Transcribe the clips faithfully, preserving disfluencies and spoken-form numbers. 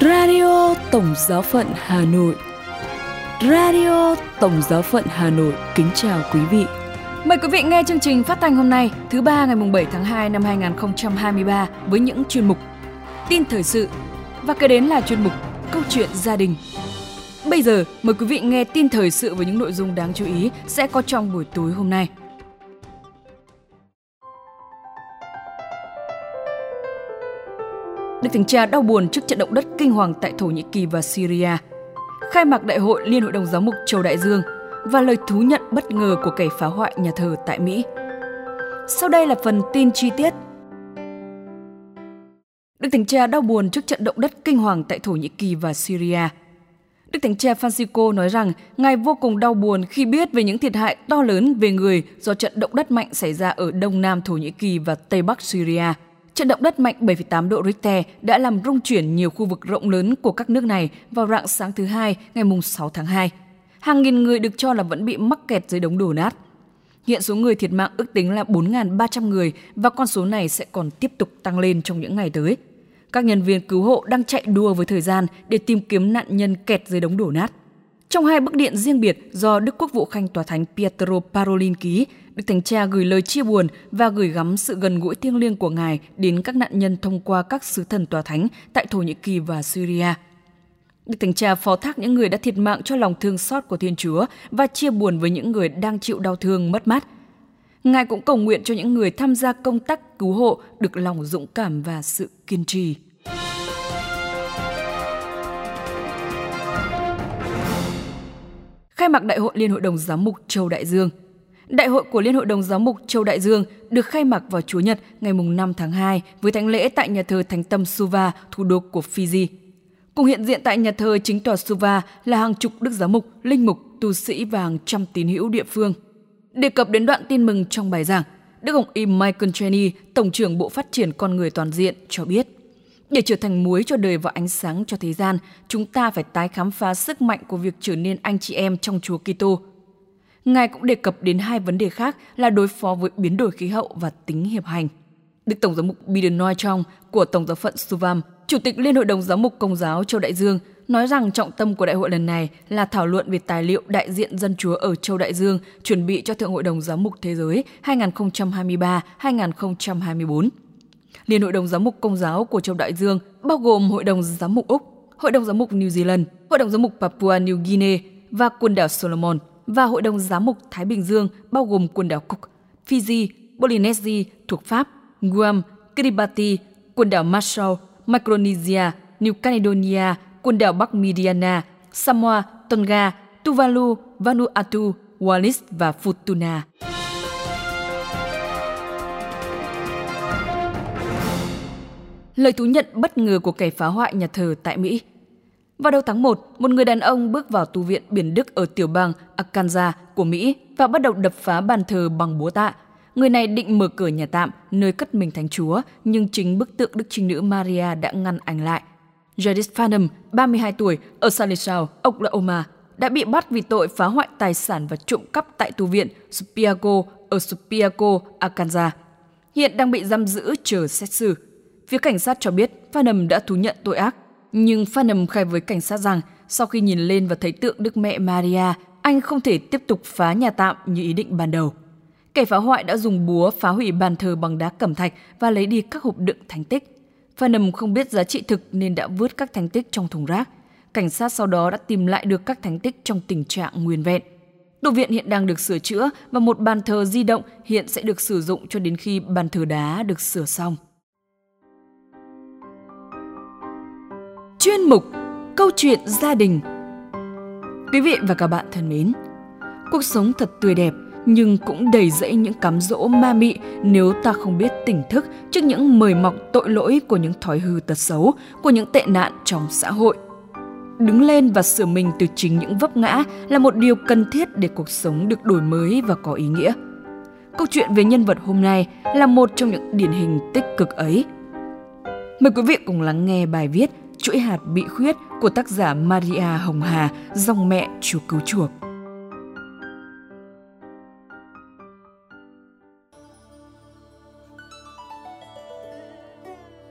Radio Tổng giáo phận Hà Nội. Radio Tổng giáo phận Hà Nội kính chào quý vị. Mời quý vị nghe chương trình phát thanh hôm nay, thứ ba ngày mùng bảy tháng hai năm hai không hai ba với những chuyên mục tin thời sự và kế đến là chuyên mục câu chuyện gia đình. Bây giờ mời quý vị nghe tin thời sự với những nội dung đáng chú ý sẽ có trong buổi tối hôm nay. Đức Thánh Cha đau buồn trước trận động đất kinh hoàng tại Thổ Nhĩ Kỳ và Syria, khai mạc đại hội Liên hội đồng Giám mục Châu Đại Dương và lời thú nhận bất ngờ của kẻ phá hoại nhà thờ tại Mỹ. Sau đây là phần tin chi tiết. Đức Thánh Cha đau buồn trước trận động đất kinh hoàng tại Thổ Nhĩ Kỳ và Syria. Đức Thánh Cha Francisco nói rằng Ngài vô cùng đau buồn khi biết về những thiệt hại to lớn về người do trận động đất mạnh xảy ra ở Đông Nam Thổ Nhĩ Kỳ và Tây Bắc Syria. Trận động đất mạnh bảy phẩy tám độ Richter đã làm rung chuyển nhiều khu vực rộng lớn của các nước này vào rạng sáng thứ Hai ngày sáu tháng hai. Hàng nghìn người được cho là vẫn bị mắc kẹt dưới đống đổ nát. Hiện số người thiệt mạng ước tính là bốn nghìn ba trăm người và con số này sẽ còn tiếp tục tăng lên trong những ngày tới. Các nhân viên cứu hộ đang chạy đua với thời gian để tìm kiếm nạn nhân kẹt dưới đống đổ nát. Trong hai bức điện riêng biệt do Đức Quốc vụ Khanh Tòa Thánh Pietro Parolin ký, Đức Thánh Cha gửi lời chia buồn và gửi gắm sự gần gũi thiêng liêng của Ngài đến các nạn nhân thông qua các sứ thần Tòa Thánh tại Thổ Nhĩ Kỳ và Syria. Đức Thánh Cha phó thác những người đã thiệt mạng cho lòng thương xót của Thiên Chúa và chia buồn với những người đang chịu đau thương mất mát. Ngài cũng cầu nguyện cho những người tham gia công tác cứu hộ được lòng dũng cảm và sự kiên trì. Khai mạc Đại hội Liên hội đồng Giám mục Châu Đại Dương. Đại hội của Liên hội đồng Giám mục Châu Đại Dương được khai mạc vào Chủ nhật ngày năm tháng hai với thánh lễ tại nhà thờ Thánh Tâm Suva, thủ đô của Fiji. Cùng hiện diện tại nhà thờ chính tòa Suva là hàng chục đức giám mục, linh mục, tu sĩ và hàng trăm tín hữu địa phương. Đề cập đến đoạn tin mừng trong bài giảng, Đức Hồng Y Michael Cheney, Tổng trưởng Bộ Phát triển Con Người Toàn diện, cho biết để trở thành muối cho đời và ánh sáng cho thế gian, chúng ta phải tái khám phá sức mạnh của việc trở nên anh chị em trong Chúa Kitô. Ngài cũng đề cập đến hai vấn đề khác là đối phó với biến đổi khí hậu và tính hiệp hành. Đức Tổng giám mục Biden Noi Trong của Tổng giáo phận Suvam, Chủ tịch Liên hội đồng Giám mục Công giáo Châu Đại Dương, nói rằng trọng tâm của đại hội lần này là thảo luận về tài liệu đại diện dân Chúa ở Châu Đại Dương chuẩn bị cho Thượng hội đồng Giám mục Thế giới hai không hai ba đến hai không hai bốn. Liên hội đồng Giám mục Công giáo của Châu Đại Dương bao gồm Hội đồng Giám mục Úc, Hội đồng Giám mục New Zealand, Hội đồng Giám mục Papua New Guinea và quần đảo Solomon, và Hội đồng Giám mục Thái Bình Dương bao gồm quần đảo Cook, Fiji, Polynesia thuộc Pháp, Guam, Kiribati, quần đảo Marshall, Micronesia, New Caledonia, quần đảo Bắc Mariana, Samoa, Tonga, Tuvalu, Vanuatu, Wallis và Futuna. Lời thú nhận bất ngờ của kẻ phá hoại nhà thờ tại Mỹ. Vào đầu tháng một, một người đàn ông bước vào tu viện biển Đức ở tiểu bang Arkansas của Mỹ và bắt đầu đập phá bàn thờ bằng búa tạ. Người này định mở cửa nhà tạm, nơi cất mình Thánh Chúa, nhưng chính bức tượng Đức Trinh Nữ Maria đã ngăn anh lại. Jadis Phanum, ba mươi hai tuổi, ở Salishaw, Oklahoma, đã bị bắt vì tội phá hoại tài sản và trộm cắp tại tu viện Spiaco ở Spiaco, Arkansas. Hiện đang bị giam giữ chờ xét xử. Phía cảnh sát cho biết Phanum đã thú nhận tội ác. Nhưng Phanum khai với cảnh sát rằng sau khi nhìn lên và thấy tượng Đức Mẹ Maria, anh không thể tiếp tục phá nhà tạm như ý định ban đầu. Kẻ phá hoại đã dùng búa phá hủy bàn thờ bằng đá cẩm thạch và lấy đi các hộp đựng thánh tích. Phanum không biết giá trị thực nên đã vứt các thánh tích trong thùng rác. Cảnh sát sau đó đã tìm lại được các thánh tích trong tình trạng nguyên vẹn. Tu viện hiện đang được sửa chữa và một bàn thờ di động hiện sẽ được sử dụng cho đến khi bàn thờ đá được sửa xong. Chuyên mục Câu chuyện gia đình. Quý vị và các bạn thân mến, cuộc sống thật tươi đẹp nhưng cũng đầy rẫy những cám dỗ ma mị nếu ta không biết tỉnh thức trước những mời mọc tội lỗi của những thói hư tật xấu, của những tệ nạn trong xã hội. Đứng lên và sửa mình từ chính những vấp ngã là một điều cần thiết để cuộc sống được đổi mới và có ý nghĩa. Câu chuyện về nhân vật hôm nay là một trong những điển hình tích cực ấy. Mời quý vị cùng lắng nghe bài viết Chuỗi hạt bị khuyết của tác giả Maria Hồng Hà, dòng mẹ Chúa Cứu Chuộc.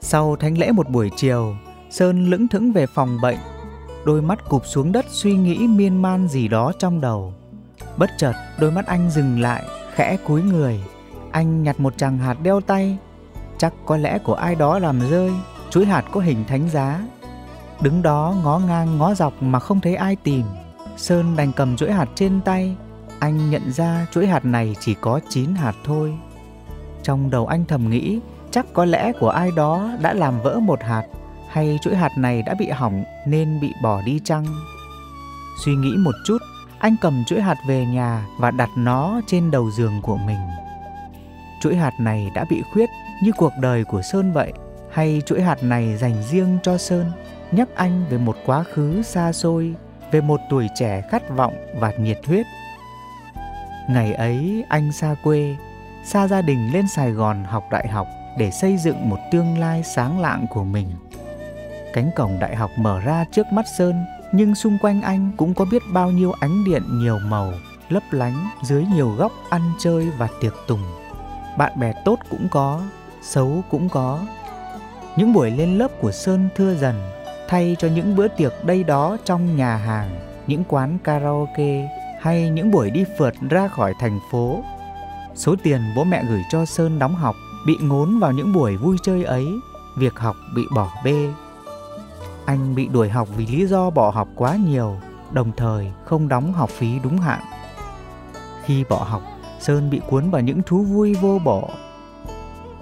Sau thánh lễ một buổi chiều, Sơn lững thững về phòng bệnh, đôi mắt cụp xuống đất suy nghĩ miên man gì đó trong đầu. Bất chợt đôi mắt anh dừng lại, khẽ cúi người. Anh nhặt một chàng hạt đeo tay, chắc có lẽ của ai đó làm rơi, chuỗi hạt có hình thánh giá. Đứng đó ngó ngang ngó dọc mà không thấy ai tìm. Sơn đành cầm chuỗi hạt trên tay. Anh nhận ra chuỗi hạt này chỉ có chín hạt thôi. Trong đầu anh thầm nghĩ, chắc có lẽ của ai đó đã làm vỡ một hạt, hay chuỗi hạt này đã bị hỏng nên bị bỏ đi chăng. Suy nghĩ một chút, anh cầm chuỗi hạt về nhà và đặt nó trên đầu giường của mình. Chuỗi hạt này đã bị khuyết như cuộc đời của Sơn vậy, hay chuỗi hạt này dành riêng cho Sơn, nhắc anh về một quá khứ xa xôi, về một tuổi trẻ khát vọng và nhiệt huyết. Ngày ấy anh xa quê, xa gia đình lên Sài Gòn học đại học để xây dựng một tương lai sáng lạng của mình. Cánh cổng đại học mở ra trước mắt Sơn, nhưng xung quanh anh cũng có biết bao nhiêu ánh điện nhiều màu, lấp lánh dưới nhiều góc ăn chơi và tiệc tùng. Bạn bè tốt cũng có, xấu cũng có. Những buổi lên lớp của Sơn thưa dần, thay cho những bữa tiệc đây đó trong nhà hàng, những quán karaoke hay những buổi đi phượt ra khỏi thành phố. Số tiền bố mẹ gửi cho Sơn đóng học bị ngốn vào những buổi vui chơi ấy, việc học bị bỏ bê. Anh bị đuổi học vì lý do bỏ học quá nhiều, đồng thời không đóng học phí đúng hạn. Khi bỏ học, Sơn bị cuốn vào những thú vui vô bổ.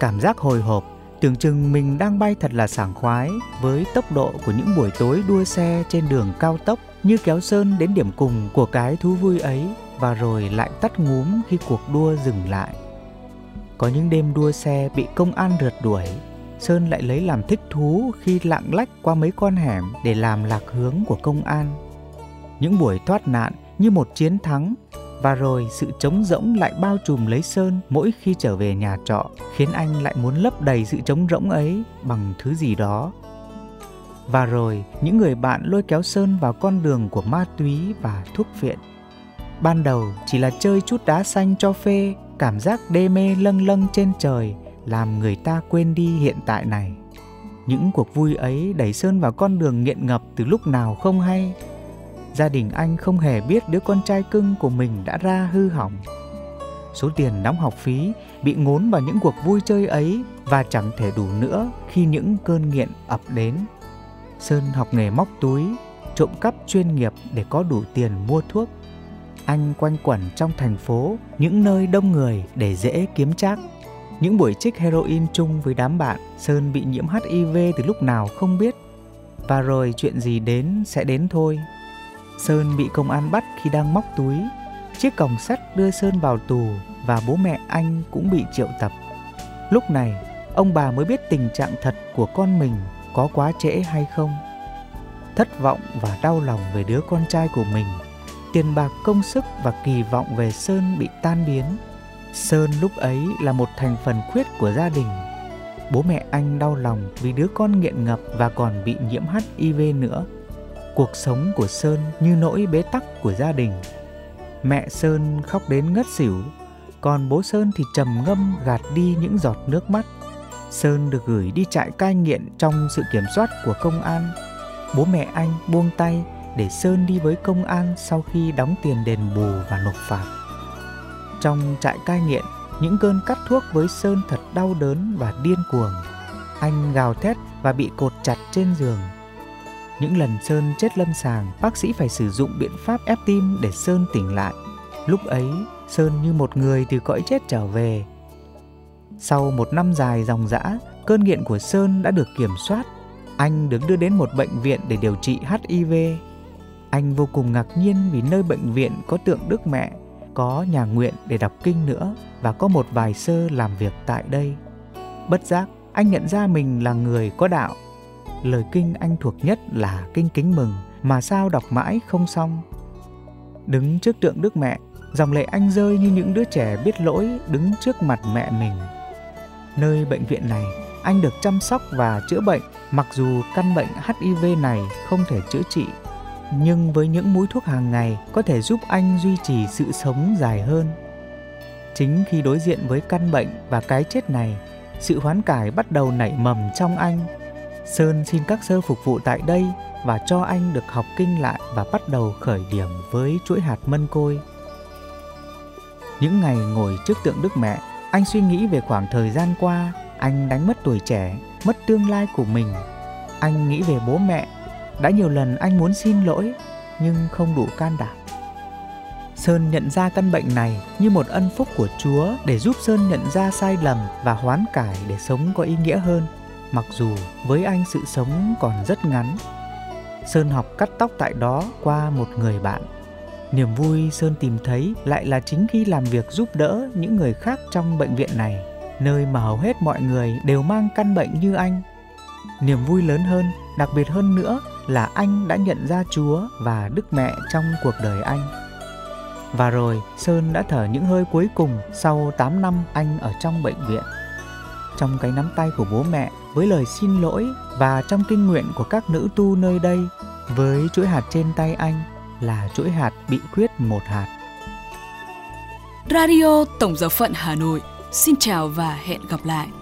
Cảm giác hồi hộp, tưởng chừng mình đang bay thật là sảng khoái với tốc độ của những buổi tối đua xe trên đường cao tốc, như kéo Sơn đến điểm cùng của cái thú vui ấy và rồi lại tắt ngúm khi cuộc đua dừng lại. Có những đêm đua xe bị công an rượt đuổi, Sơn lại lấy làm thích thú khi lạng lách qua mấy con hẻm để làm lạc hướng của công an. Những buổi thoát nạn như một chiến thắng, và rồi sự trống rỗng lại bao trùm lấy Sơn mỗi khi trở về nhà trọ, khiến anh lại muốn lấp đầy sự trống rỗng ấy bằng thứ gì đó. Và rồi những người bạn lôi kéo Sơn vào con đường của ma túy và thuốc phiện. Ban đầu chỉ là chơi chút đá xanh cho phê, cảm giác đê mê lâng lâng trên trời làm người ta quên đi hiện tại này. Những cuộc vui ấy đẩy Sơn vào con đường nghiện ngập từ lúc nào không hay. Gia đình anh không hề biết đứa con trai cưng của mình đã ra hư hỏng. Số tiền đóng học phí bị ngốn vào những cuộc vui chơi ấy và chẳng thể đủ nữa khi những cơn nghiện ập đến. Sơn học nghề móc túi, trộm cắp chuyên nghiệp để có đủ tiền mua thuốc. Anh quanh quẩn trong thành phố, những nơi đông người để dễ kiếm trác. Những buổi trích heroin chung với đám bạn, Sơn bị nhiễm H I V từ lúc nào không biết. Và rồi chuyện gì đến sẽ đến thôi. Sơn bị công an bắt khi đang móc túi. Chiếc còng sắt đưa Sơn vào tù và bố mẹ anh cũng bị triệu tập. Lúc này, ông bà mới biết tình trạng thật của con mình có quá trễ hay không. Thất vọng và đau lòng về đứa con trai của mình, tiền bạc công sức và kỳ vọng về Sơn bị tan biến. Sơn lúc ấy là một thành phần khuyết của gia đình. Bố mẹ anh đau lòng vì đứa con nghiện ngập và còn bị nhiễm H I V nữa. Cuộc sống của Sơn như nỗi bế tắc của gia đình. Mẹ Sơn khóc đến ngất xỉu, còn bố Sơn thì trầm ngâm gạt đi những giọt nước mắt. Sơn được gửi đi trại cai nghiện trong sự kiểm soát của công an. Bố mẹ anh buông tay để Sơn đi với công an sau khi đóng tiền đền bù và nộp phạt. Trong trại cai nghiện, những cơn cắt thuốc với Sơn thật đau đớn và điên cuồng. Anh gào thét và bị cột chặt trên giường. Những lần Sơn chết lâm sàng, bác sĩ phải sử dụng biện pháp ép tim để Sơn tỉnh lại. Lúc ấy, Sơn như một người từ cõi chết trở về. Sau một năm dài dòng dã, cơn nghiện của Sơn đã được kiểm soát. Anh được đưa đến một bệnh viện để điều trị H I V. Anh vô cùng ngạc nhiên vì nơi bệnh viện có tượng Đức Mẹ, có nhà nguyện để đọc kinh nữa và có một vài sơ làm việc tại đây. Bất giác, anh nhận ra mình là người có đạo. Lời kinh anh thuộc nhất là kinh Kính Mừng mà sao đọc mãi không xong. Đứng trước tượng Đức Mẹ, dòng lệ anh rơi như những đứa trẻ biết lỗi đứng trước mặt mẹ mình. Nơi bệnh viện này, anh được chăm sóc và chữa bệnh, mặc dù căn bệnh H I V này không thể chữa trị, nhưng với những mũi thuốc hàng ngày có thể giúp anh duy trì sự sống dài hơn. Chính khi đối diện với căn bệnh và cái chết này, sự hoán cải bắt đầu nảy mầm trong anh. Sơn xin các sơ phục vụ tại đây và cho anh được học kinh lại và bắt đầu khởi điểm với chuỗi hạt mân côi. Những ngày ngồi trước tượng Đức Mẹ, anh suy nghĩ về khoảng thời gian qua, anh đánh mất tuổi trẻ, mất tương lai của mình. Anh nghĩ về bố mẹ, đã nhiều lần anh muốn xin lỗi, nhưng không đủ can đảm. Sơn nhận ra căn bệnh này như một ân phúc của Chúa để giúp Sơn nhận ra sai lầm và hoán cải để sống có ý nghĩa hơn, mặc dù với anh sự sống còn rất ngắn. Sơn học cắt tóc tại đó qua một người bạn. Niềm vui Sơn tìm thấy lại là chính khi làm việc giúp đỡ những người khác trong bệnh viện này, nơi mà hầu hết mọi người đều mang căn bệnh như anh. Niềm vui lớn hơn, đặc biệt hơn nữa là anh đã nhận ra Chúa và Đức Mẹ trong cuộc đời anh. Và rồi Sơn đã thở những hơi cuối cùng sau tám năm anh ở trong bệnh viện. Trong cái nắm tay của bố mẹ với lời xin lỗi và trong kinh nguyện của các nữ tu nơi đây, với chuỗi hạt trên tay anh là chuỗi hạt bị khuyết một hạt. Radio Tổng giáo phận Hà Nội xin chào và hẹn gặp lại.